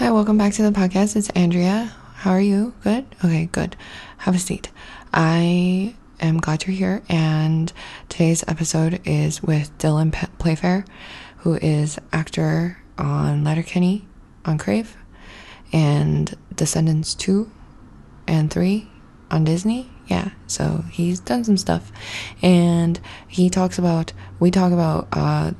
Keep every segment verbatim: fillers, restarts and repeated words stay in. Hi, welcome back to the podcast. It's Andrea. How are you? Good? Okay, good. Have a seat. I am glad you're here, and today's episode is with Dylan Playfair, who is actor on Letterkenny, on Crave, and Descendants two and three on Disney. Yeah, so he's done some stuff, and he talks about, we talk about uh,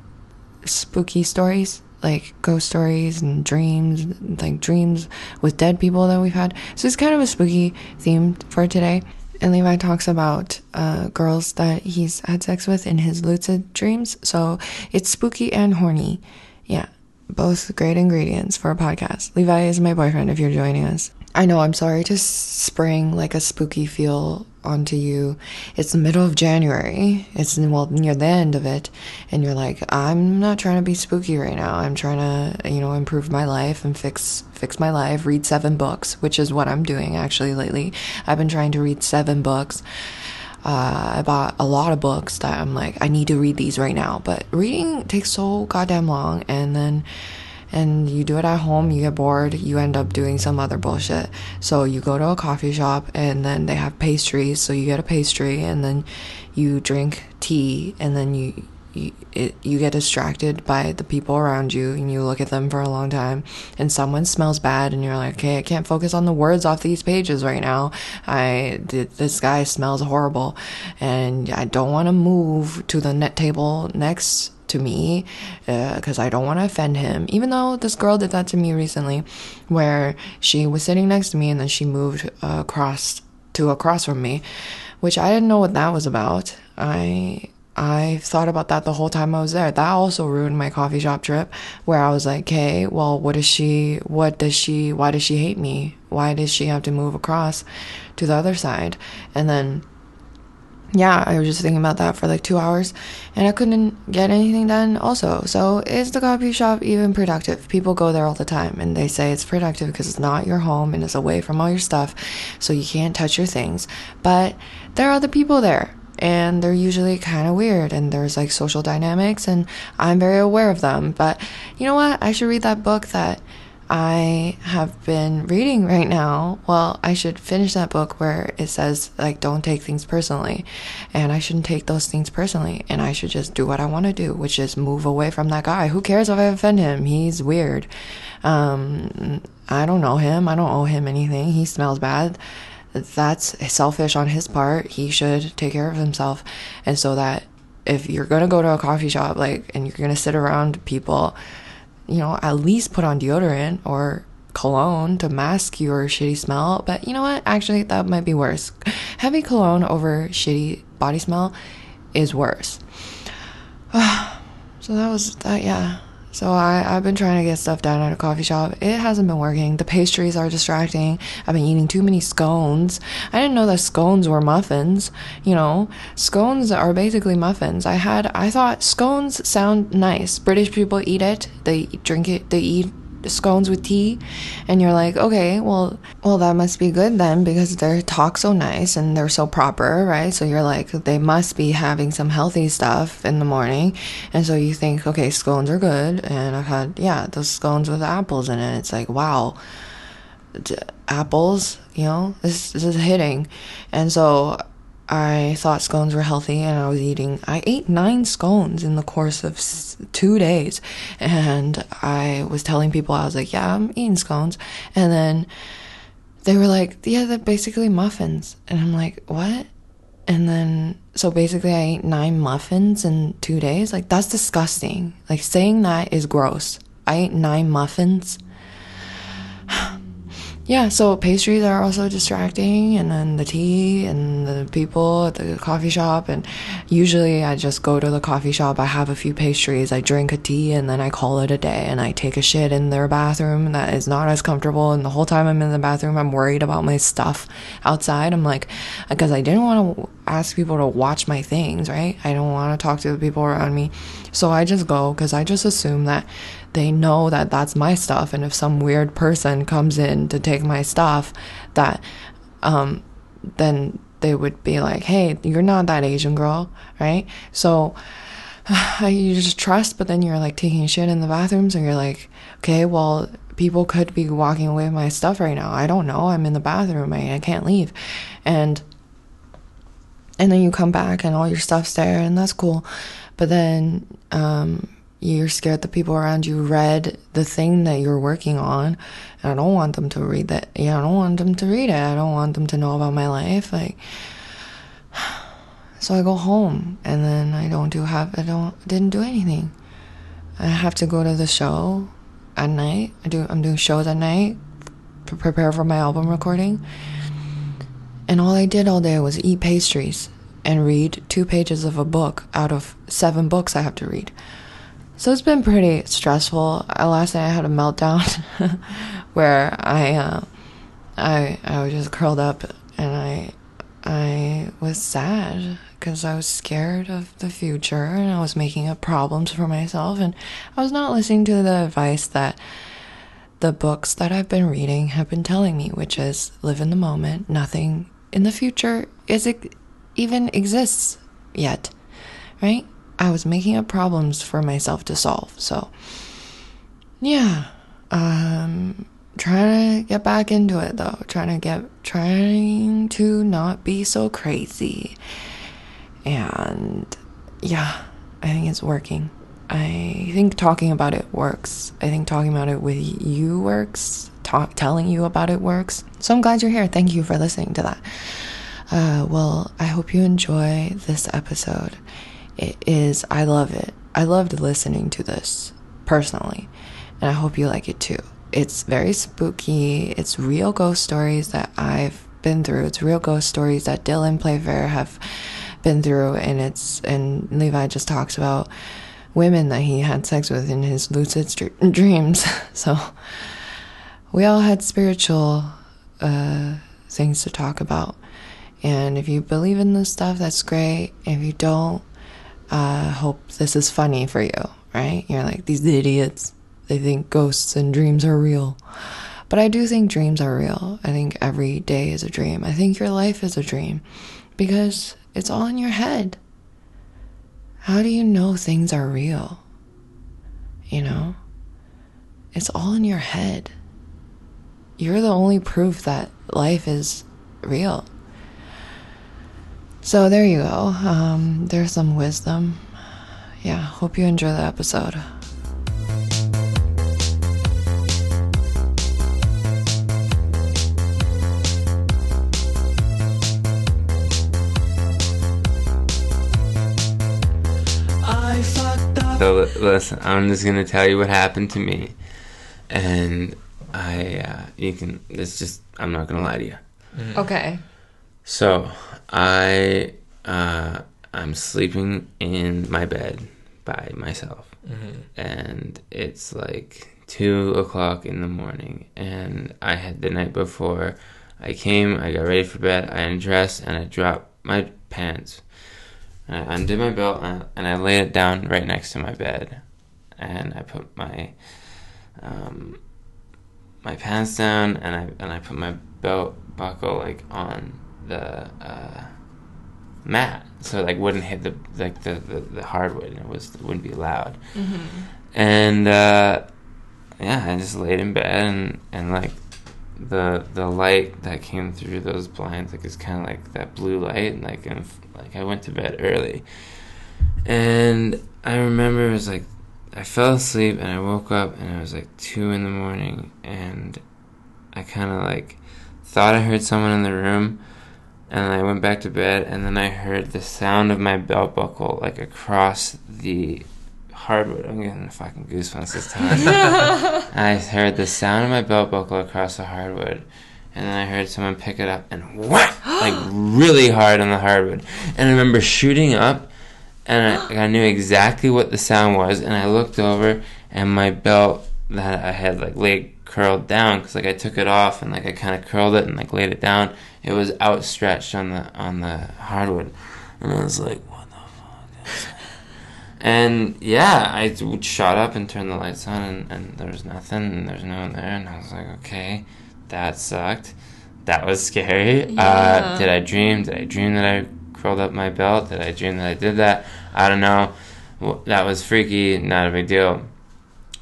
spooky stories, like ghost stories and dreams, like dreams with dead people that we've had. So it's kind of a spooky theme for today. And Levi talks about uh, girls that he's had sex with in his lucid dreams. So it's spooky and horny. Yeah, both great ingredients for a podcast. Levi is my boyfriend, if you're joining us. I know, I'm sorry to spring like a spooky feel onto you. It's the middle of January. It's, well, near the end of it. And you're like, I'm not trying to be spooky right now. I'm trying to, you know, improve my life and fix fix my life, read seven books, which is what I'm doing actually lately. I've been trying to read seven books. Uh, I bought a lot of books that I'm like, I need to read these right now. But reading takes so goddamn long. And then... and you do it at home, you get bored, you end up doing some other bullshit. So you go to a coffee shop, and then they have pastries, so you get a pastry, and then you drink tea, and then you you, it, you get distracted by the people around you, and you look at them for a long time, and someone smells bad, and you're like, okay, I can't focus on the words off these pages right now. I this guy smells horrible, and I don't want to move to the net table next to me because uh, I don't want to offend him. Even though this girl did that to me recently, where she was sitting next to me and then she moved uh, across to across from me, which I didn't know what that was about. I I thought about that the whole time I was there. That also ruined my coffee shop trip, where I was like, hey, well, what is she, what does she, why does she hate me? Why does she have to move across to the other side? And then yeah, I was just thinking about that for like two hours and I couldn't get anything done also. So is the coffee shop even productive? People go there all the time and they say it's productive because it's not your home and it's away from all your stuff. So you can't touch your things. But there are other people there and they're usually kind of weird and there's like social dynamics and I'm very aware of them. But you know what? I should read that book that I have been reading right now. Well, I should finish that book where it says, like, don't take things personally. And I shouldn't take those things personally. And I should just do what I want to do, which is move away from that guy. Who cares if I offend him? He's weird. Um, I don't know him. I don't owe him anything. He smells bad. That's selfish on his part. He should take care of himself. And so that if you're going to go to a coffee shop, like, and you're going to sit around people, you know, at least put on deodorant or cologne to mask your shitty smell. But you know what? Actually, that might be worse. Heavy cologne over shitty body smell is worse. So that was that. Yeah. So I, I've been trying to get stuff done at a coffee shop. It hasn't been working. The pastries are distracting. I've been eating too many scones. I didn't know that scones were muffins. You know, scones are basically muffins. I had, I thought scones sound nice. British people eat it. They drink it. They eat scones with tea. And you're like, okay, well, well, that must be good then because they talk so nice and they're so proper, right? So you're like, they must be having some healthy stuff in the morning. And so you think, okay, scones are good. And I've had, yeah, those scones with apples in it. It's like, wow, d- apples, you know, this, this is hitting. And so I thought scones were healthy and I was eating, I ate nine scones in the course of two days. And I was telling people, I was like, yeah, I'm eating scones. And then they were like, yeah, they're basically muffins. And I'm like, what? And then, so basically I ate nine muffins in two days. Like, that's disgusting. Like, saying that is gross. I ate nine muffins. Yeah, so pastries are also distracting, and then the tea and the people at the coffee shop. And usually I just go to the coffee shop, I have a few pastries, I drink a tea, and then I call it a day, and I take a shit in their bathroom that is not as comfortable. And the whole time I'm in the bathroom, I'm worried about my stuff outside. I'm like, because I didn't want to ask people to watch my things, right? I don't want to talk to the people around me. So I just go because I just assume that they know that that's my stuff. And if some weird person comes in to take my stuff, that, um, then they would be like, hey, you're not that Asian girl, right? So you just trust, but then you're like taking shit in the bathroom. So you're like, okay, well, people could be walking away with my stuff right now. I don't know. I'm in the bathroom. I, I can't leave. And and then you come back and all your stuff's there, and that's cool. But then um, you're scared the people around you read the thing that you're working on. And I don't want them to read that. Yeah, I don't want them to read it. I don't want them to know about my life. Like, so I go home, and then I don't do have I don't didn't do anything. I have to go to the show at night. I do. I'm doing shows at night. Prepare for my album recording. And all I did all day was eat pastries and read two pages of a book out of seven books I have to read. So it's been pretty stressful. Uh, last night I had a meltdown where I, uh, I, I was just curled up and I, I was sad because I was scared of the future and I was making up problems for myself, and I was not listening to the advice that the books that I've been reading have been telling me, which is live in the moment. Nothing in the future is it even exists yet, right? I was making up problems for myself to solve. So yeah, um, trying to get back into it though, trying to get, trying to not be so crazy. And yeah, I think it's working. I think talking about it works. I think talking about it with you works. Talk, telling you about it works. So I'm glad you're here. Thank you for listening to that. Uh, well, I hope you enjoy this episode. It is, I love it. I loved listening to this personally, and I hope you like it too. It's very spooky. It's real ghost stories that I've been through. It's real ghost stories that Dylan Playfair have been through, and it's and Levi just talks about women that he had sex with in his lucid st- dreams. So we all had spiritual uh, things to talk about. And if you believe in this stuff, that's great. If you don't, uh, hope this is funny for you, right? You're like, these idiots, they think ghosts and dreams are real. But I do think dreams are real. I think every day is a dream. I think your life is a dream because it's all in your head. How do you know things are real? You know? It's all in your head. You're the only proof that life is real. So there you go. Um, there's some wisdom. Yeah, hope you enjoy the episode. So listen, I'm just gonna tell you what happened to me, and I, uh, you can. It's just, I'm not gonna lie to you. Mm. Okay. So I, uh, I'm sleeping in my bed by myself, mm-hmm. and it's like two o'clock in the morning, and I had the night before. I came, I got ready for bed, I undressed, and I dropped my pants. I undid my belt and I laid it down right next to my bed, and I put my um, my pants down and I and I put my belt buckle like on the uh, mat so it like wouldn't hit the like the, the, the hardwood and it was it wouldn't be loud, mm-hmm. and uh, yeah, I just laid in bed and, and like the the light that came through those blinds like it's kind of like that blue light and like and, like I went to bed early, and I remember it was like I fell asleep and I woke up and it was like two in the morning, and I kind of like thought I heard someone in the room, and I went back to bed, and then I heard the sound of my belt buckle like across the hardwood. I'm getting fucking goosebumps this time. I heard the sound of my belt buckle across the hardwood, and then I heard someone pick it up and whack like really hard on the hardwood. And I remember shooting up, and I, like, I knew exactly what the sound was. And I looked over, and my belt that I had like laid curled down because like I took it off and like I kind of curled it and like laid it down. It was outstretched on the on the hardwood, and I was like, what the fuck is that? And yeah, I shot up and turned the lights on, and, and there was nothing, and there's no one there, and I was like, okay, that sucked, that was scary. Yeah. Uh, did I dream? Did I dream that I curled up my belt? Did I dream that I did that? I don't know. Well, that was freaky, not a big deal.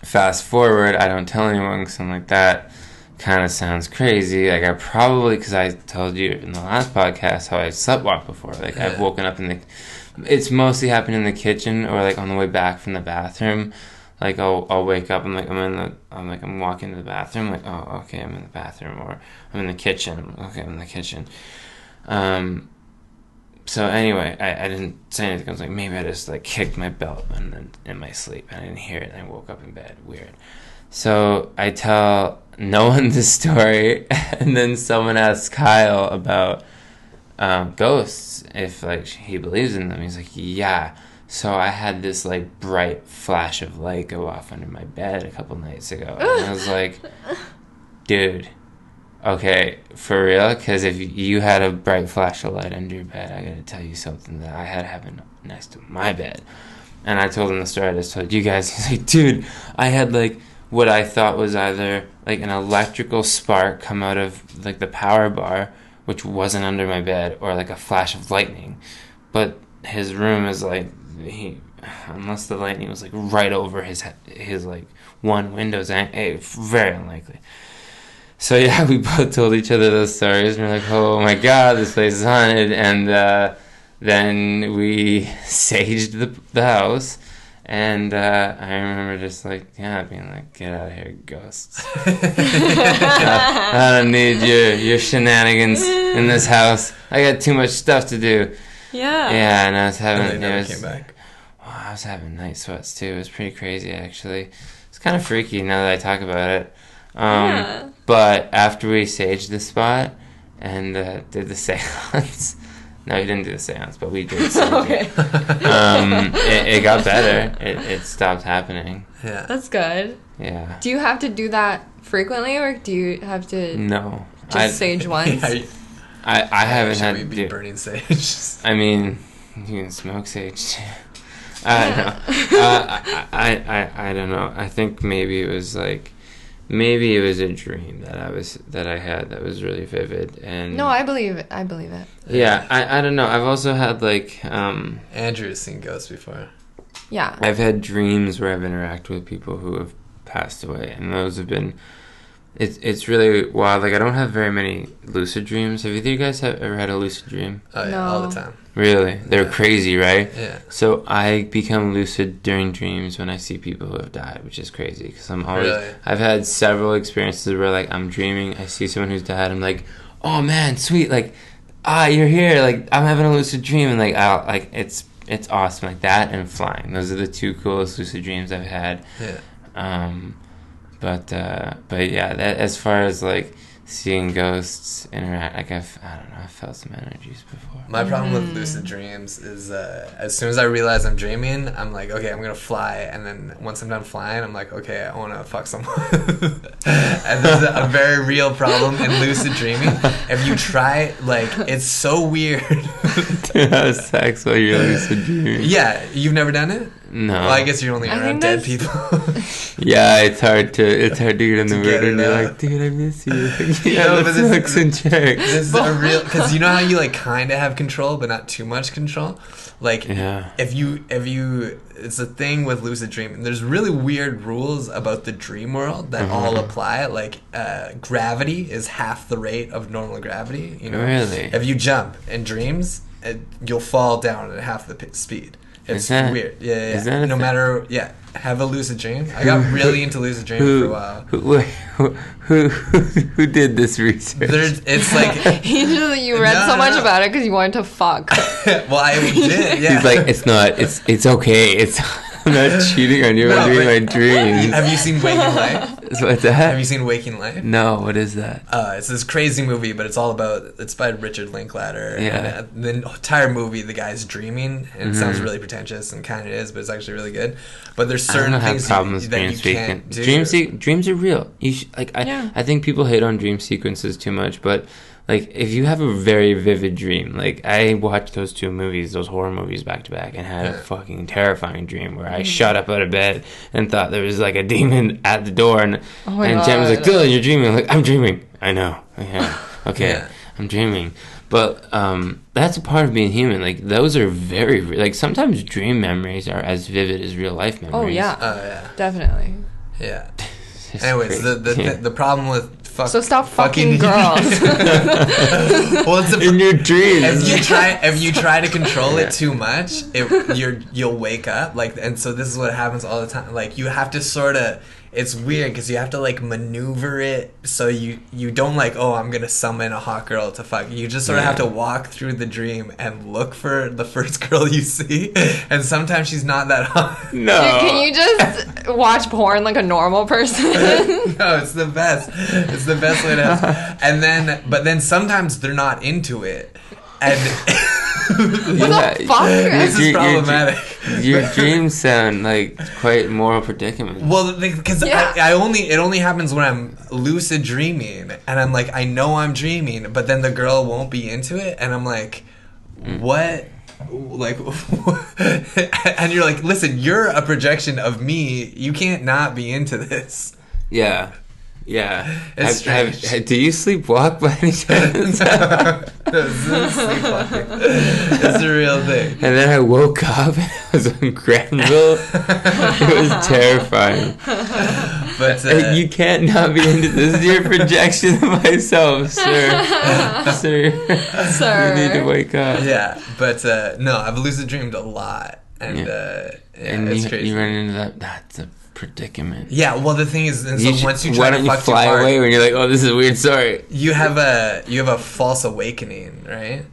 fast forward, I don't tell anyone because I'm like, that kind of sounds crazy. Like, I probably, because I told you in the last podcast how I sleptwalked before. Like, yeah. I've woken up in the, it's mostly happened in the kitchen or, like, on the way back from the bathroom. Like, I'll, I'll wake up, I'm like, I'm in the, I'm like, I'm walking to the bathroom, like, oh, okay, I'm in the bathroom, or I'm in the kitchen, okay, I'm in the kitchen. Um, so anyway, I, I didn't say anything. I was like, maybe I just, like, kicked my belt and then in my sleep, and I didn't hear it, and I woke up in bed, weird. So I tell no one this story, and then someone asks Kyle about um, ghosts, if, like, he believes in them. He's like, yeah. So I had this, like, bright flash of light go off under my bed a couple nights ago. And I was like, dude, okay, for real? Because if you had a bright flash of light under your bed, I got to tell you something that I had happen next to my bed. And I told him the story I just told you guys. He's like, dude, I had, like, what I thought was either, like, an electrical spark come out of, like, the power bar, which wasn't under my bed, or, like, a flash of lightning. But his room is, like... He, unless the lightning was like right over his his like one window's angle, hey, very unlikely. So yeah, we both told each other those stories, and we're like, oh my god, this place is haunted. And uh, then we saged the, the house, and uh, I remember just like yeah, being like, get out of here, ghosts. I, I don't need your your shenanigans in this house. I got too much stuff to do. Yeah. Yeah, and I was having... And they never was, came back. Well, I was having night sweats, too. It was pretty crazy, actually. It's kind of freaky now that I talk about it. Um, yeah. But after we saged the spot and uh, did the seance... No, we didn't do the seance, but we did the okay. Um it, it got better. It, it stopped happening. Yeah. That's good. Yeah. Do you have to do that frequently, or do you have to... No. Just I, sage once? Yeah, I, I haven't Should had we be do, burning sage. I mean, you can smoke sage too. I don't know. uh, I, I, I, I don't know. I think maybe it was like, maybe it was a dream that I was that I had that was really vivid. And no, I believe it. I believe it. Yeah, I, I don't know. I've also had like um, Andrew has seen ghosts before. Yeah, I've had dreams where I've interacted with people who have passed away, and those have been. It's it's really wild. Like, I don't have very many lucid dreams. Have either you guys have ever had a lucid dream? Oh, yeah, no. All the time. Really? They're yeah. crazy, right? Yeah. So I become lucid during dreams when I see people who have died, which is crazy because I'm always... Really? I've had several experiences where, like, I'm dreaming, I see someone who's died, I'm like, oh, man, sweet, like, ah, you're here, like, I'm having a lucid dream, and, like, I'll, like it's it's awesome, like, that and flying. Those are the two coolest lucid dreams I've had. Yeah. Um... But uh, but yeah, that, as far as like seeing ghosts interact, like I've I don't know, I've felt some energies before. My problem mm. with lucid dreams is uh, as soon as I realize I'm dreaming, I'm like, okay, I'm gonna fly, and then once I'm done flying, I'm like, okay, I wanna fuck someone. And this is a very real problem in lucid dreaming. If you try, like, it's so weird. To have sex while you're lucid dreaming. Yeah, you've never done it. No. Well, I guess you're only around dead people. Yeah, it's hard to it's hard to get in the mood, and you're like, dude, I miss you. Yeah, no, but this is this is a real, because you know how you like kind of have control, but not too much control. Like, yeah. if you if you, it's a thing with lucid dreaming. There's really weird rules about the dream world that mm-hmm. all apply. Like, uh, gravity is half the rate of normal gravity. You know, really, if you jump in dreams, it, you'll fall down at half the p- speed. It's that, weird. Yeah, yeah. yeah. No thing? matter, yeah. Have a lucid dream. I got really into lucid dreams who, for a while. Who who, who who did this research? There's, it's like he just, you read no, so no, much no. about it because you wanted to fuck. Well, I did. Yeah. He's like, it's not. It's it's okay. It's I'm not cheating on you. No, I'm doing my dreams. Have you seen Waking Life? What's that? Have you seen Waking Life? No. What is that? Uh, it's this crazy movie, but it's all about. It's by Richard Linklater. Yeah. And the entire movie, the guy's dreaming, and mm-hmm. it sounds really pretentious, and kind of is, but it's actually really good. But there's certain I don't things problems you, that you can't sequen- do. Dream se- dreams are real. You sh- like I, yeah. I think people hate on dream sequences too much, but like if you have a very vivid dream, like I watched those two movies, those horror movies back to back, and had yeah. a fucking terrifying dream where I mm. shot up out of bed and thought there was like a demon at the door, and oh and Jen was like, Dylan, you're dreaming. I'm like, I'm dreaming. I know. Yeah. Okay. Yeah. I'm dreaming. But um, that's a part of being human. Like, those are very... Re- like, sometimes dream memories are as vivid as real-life memories. Oh, yeah. Oh, yeah. Definitely. Yeah. Anyways, the the, yeah. th- the problem with fuck so stop fucking, fucking girls. Well, it's a, in your dreams. If you try, if you try to control yeah. it too much, it, you're you'll wake up like, and so this is what happens all the time. Like you have to sort of. It's weird because you have to like maneuver it so you you don't like, oh, I'm gonna summon a hot girl to fuck. You just sort of yeah. have to walk through the dream and look for the first girl you see, and sometimes she's not that hot. No, dude, can you just watch porn like a normal person? No, it's the best. It's the best way to. Have. And then, but then sometimes they're not into it, and what the fuck? This is problematic. Your dreams sound like quite moral predicament. Well, because yeah. I, I only it only happens when I'm lucid dreaming, and I'm like, I know I'm dreaming, but then the girl won't be into it, and I'm like, mm. what? Like, and you're like, listen, you're a projection of me. You can't not be into this. Yeah. Yeah. Have, have, have, do you sleepwalk by any chance? No. This is sleepwalking. It's a real thing. And then I woke up and I was on Granville. It was terrifying. But uh, you can't not be into this. This is your projection of myself, sir. sir. Sir. You need to wake up. Yeah. But uh, no, I've lucid dreamed a lot. And, yeah. Uh, yeah, and it's you, crazy. You run into that. That's a predicament. Yeah, well, the thing is, and so you once you try to fuck too hard, why don't you fly away when you're like, oh, this is weird, sorry. You have a you have a false awakening, right?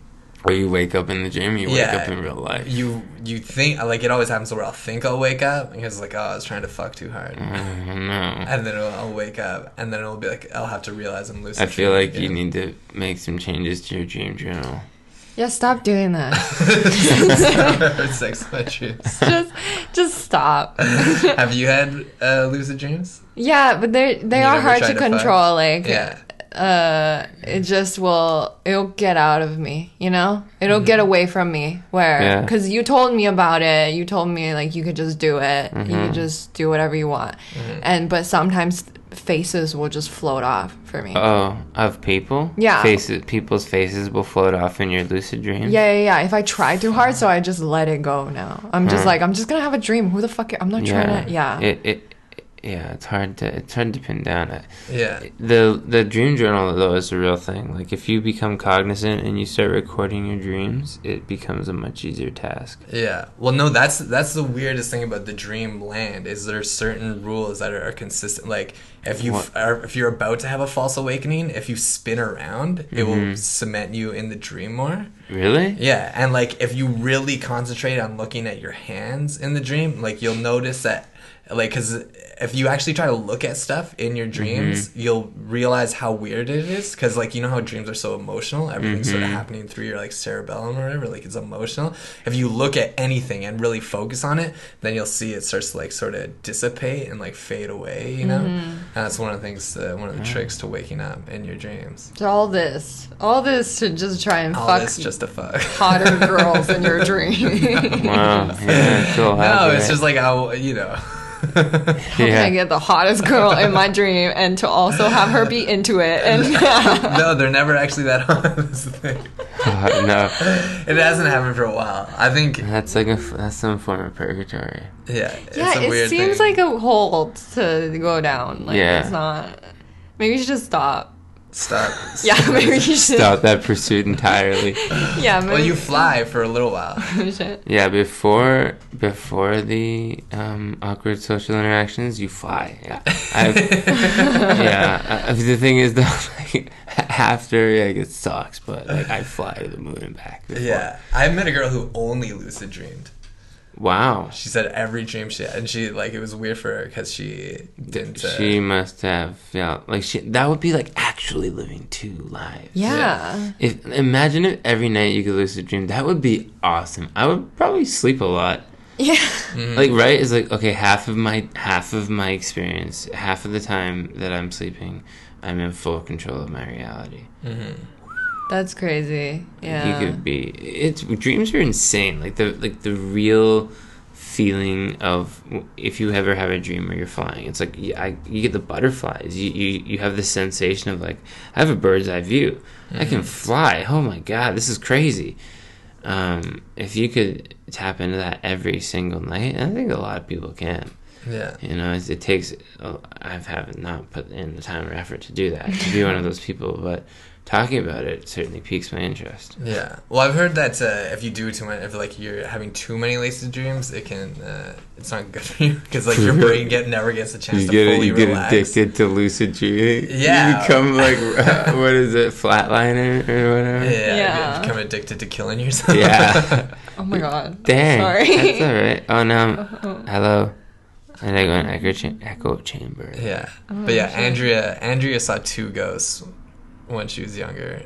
Or you wake up in the dream, you wake yeah, up in real life. You you think, like, it always happens where I'll think I'll wake up, and it's like, oh, I was trying to fuck too hard. Mm, no. And then I'll wake up, and then it'll be like, I'll have to realize I'm lucid. I feel like again. You need to make some changes to your dream journal. Yeah, stop doing that. Sex my dreams. Just, just stop. Have you had uh, lucid dreams? Yeah, but they they are hard to, to control. Like, yeah. uh, it just will. It'll get out of me. You know, it'll mm-hmm. get away from me. Where? Because yeah. you told me about it. You told me like you could just do it. Mm-hmm. You could just do whatever you want. Mm-hmm. And but sometimes faces will just float off for me. Oh, of people? Yeah. Faces, people's faces will float off in your lucid dream? Yeah, yeah, yeah. If I try too hard, so I just let it go now. I'm just huh. like, I'm just going to have a dream. Who the fuck? Are, I'm not yeah. trying to... Yeah. It, it, yeah, it's hard to it's hard to pin down. Yeah. The, the dream journal, though, is a real thing. Like, if you become cognizant and you start recording your dreams, it becomes a much easier task. Yeah. Well, no, that's that's the weirdest thing about the dream land, is there certain rules that are consistent, like... If you are, if you're about to have a false awakening, if you spin around, mm-hmm. it will cement you in the dream more. Really? Yeah, and like if you really concentrate on looking at your hands in the dream, like you'll notice that, like, because if you actually try to look at stuff in your dreams, mm-hmm. you'll realize how weird it is. Because like you know how dreams are so emotional, everything's mm-hmm. sort of happening through your like cerebellum or whatever, like it's emotional. If you look at anything and really focus on it, then you'll see it starts to like sort of dissipate and like fade away. You know. Mm-hmm. And that's one of the things, uh, one of the yeah. tricks to waking up in your dreams. So all this, all this to just try and all fuck, this just to fuck hotter girls in your dream. Wow, yeah, so no, it's just like I, you know, how yeah. can I get the hottest girl in my dream and to also have her be into it? And no, they're never actually that hot. That's the thing. Uh, no, it hasn't happened for a while. I think that's like a that's some form of purgatory. Yeah, it's yeah, a it weird seems thing. Like a hole to go down. Like yeah. it's not. Maybe you should just stop. Stop. Yeah, maybe you should stop that pursuit entirely. Yeah, maybe. Well, you fly for a little while. Shit. Yeah, before before the um, awkward social interactions, you fly. Yeah, I've, yeah. I, the thing is, though, like, after like it sucks, but like I fly to the moon and back. Before. Yeah, I met a girl who only lucid dreamed. Wow. She said every dream she had, and she like it was weird for her because she didn't. Uh, she must have, yeah. Like she, that would be like actually living two lives. Yeah. yeah. If imagine if every night you could lucid dream, that would be awesome. I would probably sleep a lot. Yeah. Mm-hmm. Like right is like okay, half of my half of my experience, half of the time that I'm sleeping, I'm in full control of my reality. Mm-hmm. That's crazy. Yeah, you could be. It's dreams are insane. Like the like the real feeling of if you ever have a dream where you're flying, it's like you, I, you get the butterflies. You, you you have the sensation of like I have a bird's eye view. Mm-hmm. I can fly. Oh my god, this is crazy. Um, if you could tap into that every single night, I think a lot of people can. Yeah. You know, it, it takes, oh, I've have not put in the time or effort to do that, to be one of those people, but talking about it certainly piques my interest. Yeah. Well, I've heard that uh, if you do too much, if like you're having too many lucid dreams, it can, uh, it's not good for you, because like your brain get never gets a chance you to get, fully you relax. You get addicted to lucid dreaming. Yeah. You become like, uh, what is it, flatliner or whatever? Yeah. yeah. You become addicted to killing yourself. Yeah. Oh my God. Dang. I'm sorry. That's all right. Oh no. Oh. Hello. And I go in echo, cha- echo chamber. Yeah. Oh, but yeah, sure. Andrea, Andrea saw two ghosts when she was younger.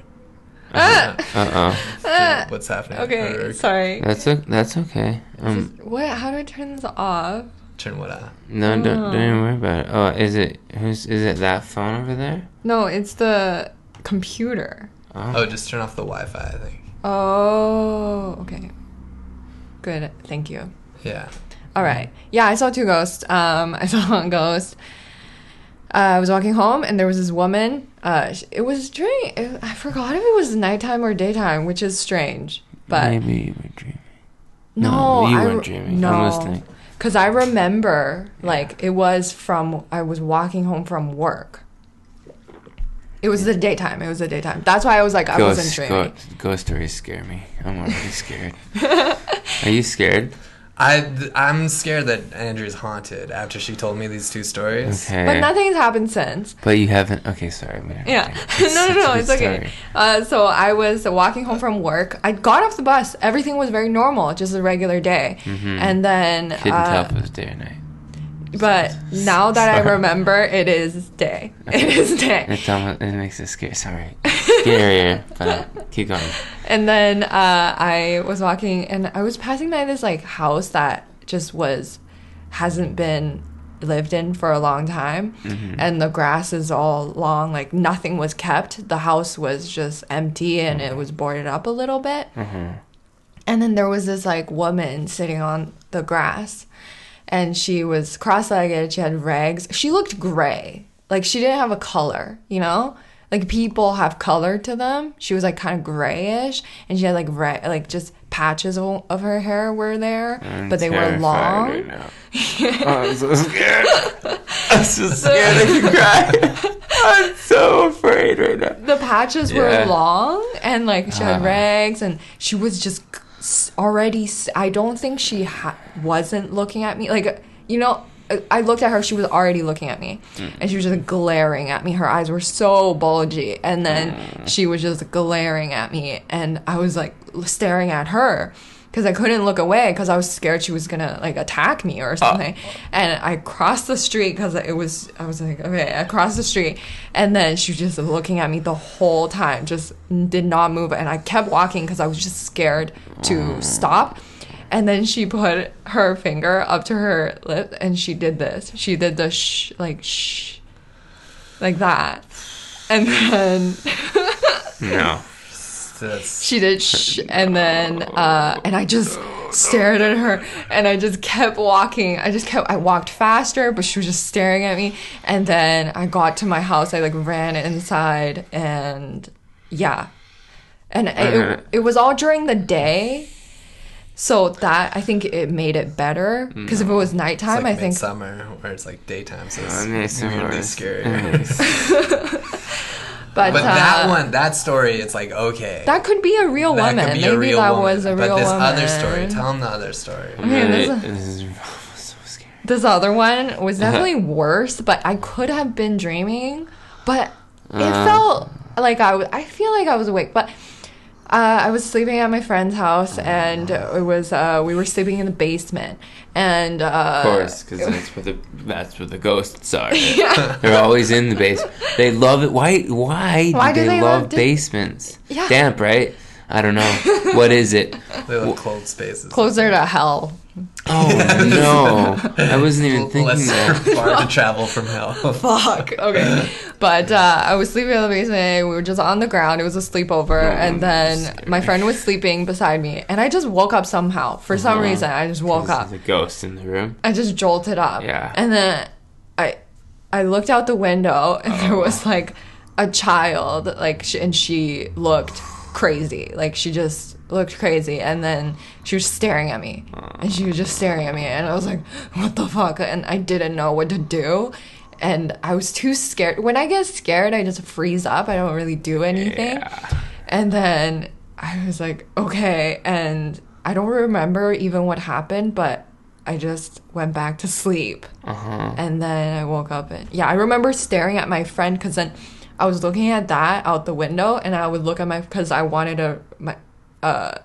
Uh uh-huh. uh-uh. uh What's happening? Okay, or, sorry. That's a, that's okay. Um, this, what? How do I turn this off? Turn what off? No, oh. don't don't even worry about it. Oh, is it who's? Is it that phone over there? No, it's the computer. Oh, oh just turn off the Wi-Fi, I think. Oh, okay. Good, thank you. Yeah. All right. Yeah, I saw two ghosts. Um, I saw one ghost. Uh, I was walking home, and there was this woman. Uh, it was during... It, I forgot if it was nighttime or daytime, which is strange. But maybe you were dreaming. No, no you I, weren't dreaming. No, I'm listening. Because I remember, yeah. like, it was from... I was walking home from work. It was yeah. the daytime. It was the daytime. That's why I was like, ghost, I wasn't dreaming. Ghost, ghost stories scare me. I'm already scared. Are you scared? I, I'm scared that Andrea's haunted after she told me these two stories. Okay. But nothing's happened since. But you haven't... Okay, sorry. Whatever. Yeah. It's no, no, no. It's story. Okay. Uh, so I was walking home from work. I got off the bus. Everything was very normal. Just a regular day. Mm-hmm. And then... Couldn't uh, tell if it was day or night. But now that sorry. I remember, it is day. Okay. It is day. It's almost, it makes it scary. Sorry. Scarier. But keep going. And then uh, I was walking, and I was passing by this like house that just was hasn't been lived in for a long time, mm-hmm. and the grass is all long, like nothing was kept. The house was just empty, and mm-hmm. it was boarded up a little bit. Mm-hmm. And then there was this like woman sitting on the grass, and she was cross-legged. She had rags. She looked gray, like she didn't have a color, you know. Like, people have color to them. She was, like, kind of grayish. And she had, like, red, like just patches of, of her hair were there. I'm but they were long. Right now. Oh, I'm so scared. I'm so scared that you cry. I'm so afraid right now. The patches yeah. were long. And, like, she had uh. rags. And she was just already... I don't think she ha- wasn't looking at me. Like, you know... I looked at her. She was already looking at me. Mm. And she was just glaring at me. Her eyes were so bulgy. And then mm. she was just glaring at me. And I was, like, staring at her. Because I couldn't look away. Because I was scared she was going to, like, attack me or something. Oh. And I crossed the street. Because it was... I was like, okay. I crossed the street. And then she was just looking at me the whole time. Just did not move. And I kept walking. Because I was just scared to mm. stop. And then she put her finger up to her lip, and she did this. She did the shh, like shh, like that. And then... no. She did shh, and then... Uh, and I just stared at her, and I just kept walking. I just kept... I walked faster, but she was just staring at me. And then I got to my house. I, like, ran inside, and... Yeah. And it, it was all during the day... So that, I think it made it better. Because no. if it was nighttime, like I think... It's like midsummer, where it's like daytime, so it's oh, really scary. But, but uh, that one, that story, it's like, okay. That could be a real that woman. Could be Maybe a real that woman. was a but real woman. But this other story, tell them the other story. Okay, this, a, this is so scary. This other one was definitely worse, but I could have been dreaming. But it uh, felt like I was... I feel like I was awake, but... Uh, I was sleeping at my friend's house, and it was uh, we were sleeping in the basement. And uh, of course, because that's where the that's where the ghosts are. Yeah. They're always in the basement. They love it. Why? Why, why do, do they, they love, love basements? Yeah. Damp, right? I don't know. What is it? They love cold spaces. Closer to hell. Oh no! I wasn't even L- thinking less that. Far to travel from hell. Fuck. Okay, but uh, I was sleeping in the basement. We were just on the ground. It was a sleepover, oh, and then my friend was sleeping beside me, and I just woke up somehow for uh-huh. some reason. I just woke up. There's a ghost in the room. I just jolted up. Yeah. And then I, I looked out the window, and oh. there was like a child, like, and she looked crazy. Like she just looked crazy, and then she was staring at me, and she was just staring at me, and I was like, what the fuck, and I didn't know what to do, and I was too scared. When I get scared, I just freeze up, I don't really do anything, yeah. And then I was like, okay, and I don't remember even what happened, but I just went back to sleep, uh-huh. And then I woke up, and yeah, I remember staring at my friend, because then I was looking at that out the window, and I would look at my, because I wanted to, my, uh,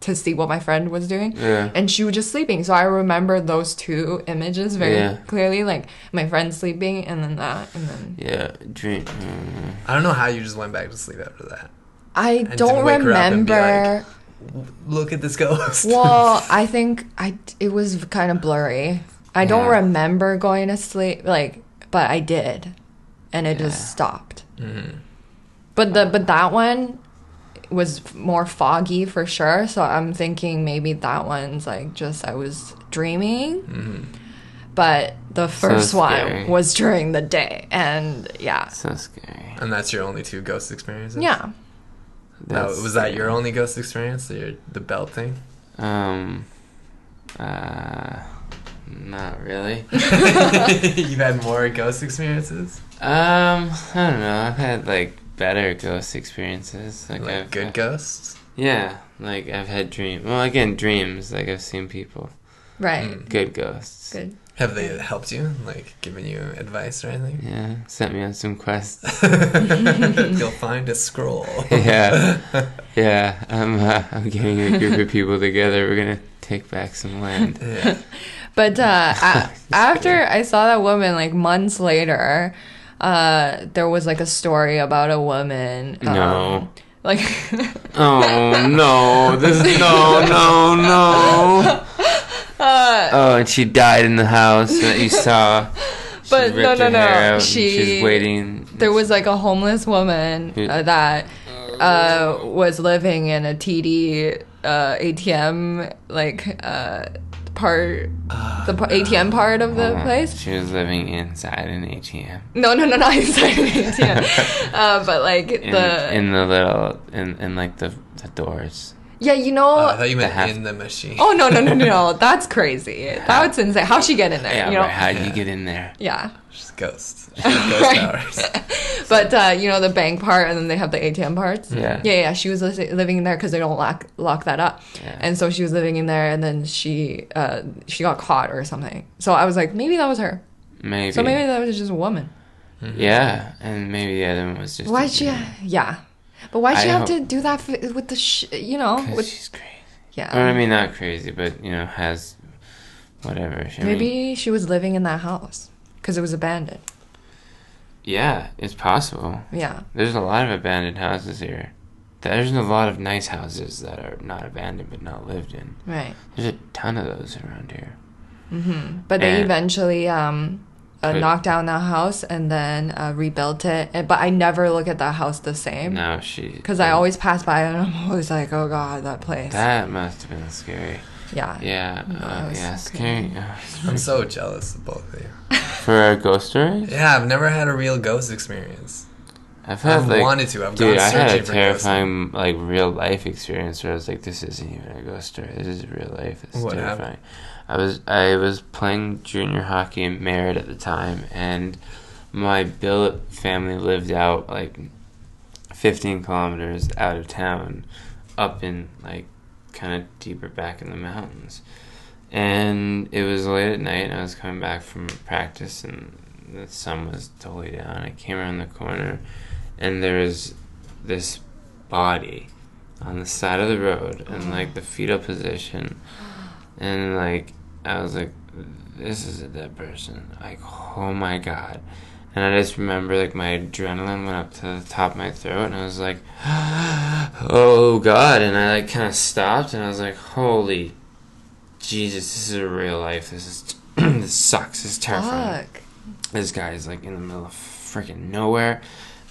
to see what my friend was doing, yeah. And she was just sleeping, so I remember those two images very yeah. clearly, like my friend sleeping, and then that, and then yeah, dream. Mm. I don't know how you just went back to sleep after that. I don't remember. Look at this ghost. Well, I think I it was kind of blurry. I yeah. don't remember going to sleep, like, but I did, and it yeah. just stopped. Mm-hmm. But the but that one was more foggy for sure. So I'm thinking maybe that one's like just I was dreaming. Mm-hmm. But the first so one was during the day, and yeah, so scary. And that's your only two ghost experiences. Yeah. That was that your only ghost experience? Your, the belt thing? Um, uh, not really. You've had more ghost experiences? Um, I don't know. I've had like better ghost experiences. Like, like I've, good I've, ghosts? Yeah, like I've had dreams. Well, again, dreams. Like I've seen people. Right. Mm. Good ghosts. Good. Have they helped you? Like, given you advice or anything? Yeah, sent me on some quests. You'll find a scroll. Yeah, yeah. I'm. Uh, I'm getting a group of people together. We're gonna take back some land. Yeah. But uh, a- after I saw that woman, like months later, uh, there was like a story about a woman. Um, no. Like. Oh no! This is no no no. Uh, oh, and she died in the house that you saw. But no, no, no. She, she's waiting. There was like a homeless woman uh, that uh, was living in a T D uh, A T M, like uh, part, oh, the par- no. A T M part of the oh, place. She was living inside an A T M. No, no, no, not inside an A T M. uh, but like in, the in the little in in like the the doors. Yeah, you know... Uh, I thought you meant have, in the machine. Oh, no, no, no, no, no. That's crazy. Yeah. That's insane. How'd she get in there? Yeah, you know? Right. How'd yeah. you get in there? Yeah. She's a ghost. She's ghost right. hours. But, uh, you know, the bank part, and then they have the A T M parts? Yeah. Yeah, yeah. She was li- living in there because they don't lock, lock that up. Yeah. And so she was living in there, and then she uh, she got caught or something. So I was like, maybe that was her. Maybe. So maybe that was just a woman. Mm-hmm. Yeah, and maybe the other one was just... Why'd she... Yeah. But why'd she have to do that f- with the, sh- you know? Because she's crazy. Yeah. Or, I mean, not crazy, but, you know, has whatever. She, Maybe I mean, she was living in that house because it was abandoned. Yeah, it's possible. Yeah. There's a lot of abandoned houses here. There's a lot of nice houses that are not abandoned but not lived in. Right. There's a ton of those around here. Mm-hmm. But and they eventually... um Uh, knocked down that house and then uh, rebuilt it. And, but I never look at that house the same. No, she... Because I always pass by and I'm always like, oh, God, that place. That must have been scary. Yeah. Yeah. No, uh, yeah, so scary. I'm so jealous of both of you. For a ghost story? Yeah, I've never had a real ghost experience. I've had, I've like... wanted to. I've dude, gone I had a terrifying, like, real-life experience where I was like, this isn't even a ghost story. This is real life. This is what terrifying. Happened? I was I was playing junior hockey in Merritt at the time, and my billet family lived out like fifteen kilometers out of town, up in like kind of deeper back in the mountains. And it was late at night, and I was coming back from practice, and the sun was totally down. I came around the corner, and there was this body on the side of the road in like the fetal position, and like. I was like, this is a dead person. Like, oh my God. And I just remember, like, my adrenaline went up to the top of my throat, and I was like, oh God. And I, like, kind of stopped, and I was like, holy Jesus, this is real life. This is, this sucks. This is terrifying. Fuck. This guy is, like, in the middle of freaking nowhere.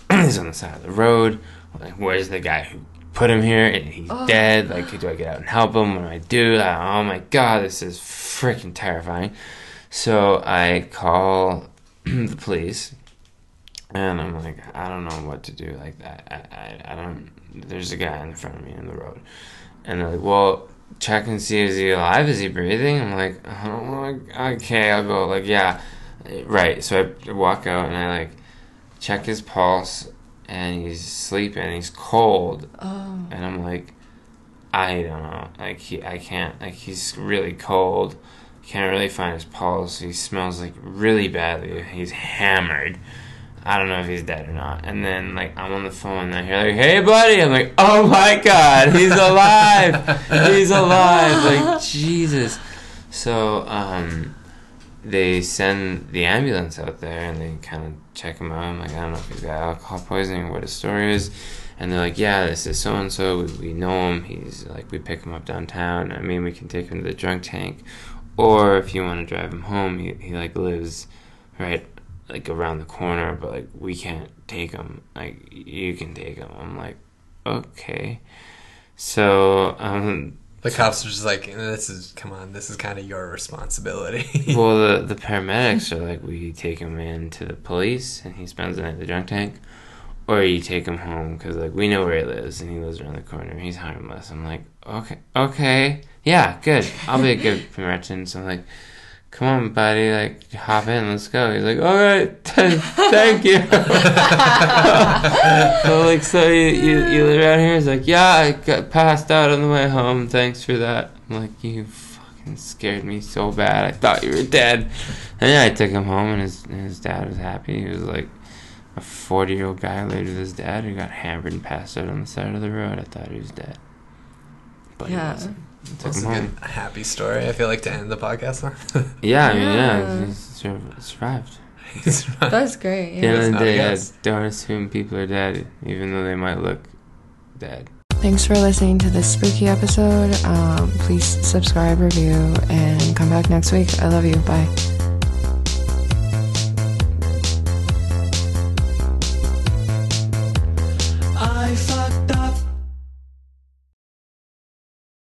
He's on the side of the road. Like, where's the guy who put him here, and he's oh. dead. Like, do I get out and help him? What do I do? Like, oh my God, this is freaking terrifying. So I call the police, and I'm like, I don't know what to do. Like that, I, I, I don't. There's a guy in front of me in the road, And they're like, well, check and see, is he alive? Is he breathing? I'm like, I don't know. Okay, I'll go. Like, yeah, right. So I walk out and I like check his pulse, and he's sleeping. He's cold. Oh. And I'm like, I don't know. Like he, I can't. Like he's really cold. Can't really find his pulse. He smells like really badly. He's hammered. I don't know if he's dead or not. And then, like, I'm on the phone, and I hear, like, hey, buddy. I'm like, oh, my God, he's alive. He's alive. Like, Jesus. So um, they send the ambulance out there, and they kind of check him out. I'm like, I don't know if he's got alcohol poisoning or what his story is. And they're like, yeah, this is so-and-so. We, we know him. He's, like, we pick him up downtown. I mean, we can take him to the drunk tank. Or if you want to drive him home, he, he like, lives right like around the corner, but like we can't take him, like you can take him. I'm like, okay. So um the cops are just like, this is, come on, this is kind of your responsibility. Well, the the paramedics are like, we take him in to the police and he spends the night at the drunk tank, or you take him home because like we know where he lives and he lives around the corner, he's harmless. I'm like, okay okay yeah, good, I'll be a good Samaritan. So I'm like, come on, buddy, like, hop in, let's go. He's like, all right, t- thank you. So, like, so you, you, you live out here? He's like, yeah, I got passed out on the way home. Thanks for that. I'm like, you fucking scared me so bad. I thought you were dead. And yeah, I took him home, and his, and his dad was happy. He was, like, a forty-year-old guy lived with his dad who got hammered and passed out on the side of the road. I thought he was dead. But yeah. He wasn't. That's a good, happy story, I feel like, to end the podcast on. Yeah, I mean, yeah, he survived. He survived. That's great. Yeah. At the end of the day, yeah, don't assume people are dead, even though they might look dead. Thanks for listening to this spooky episode. Um, please subscribe, review, and come back next week. I love you. Bye.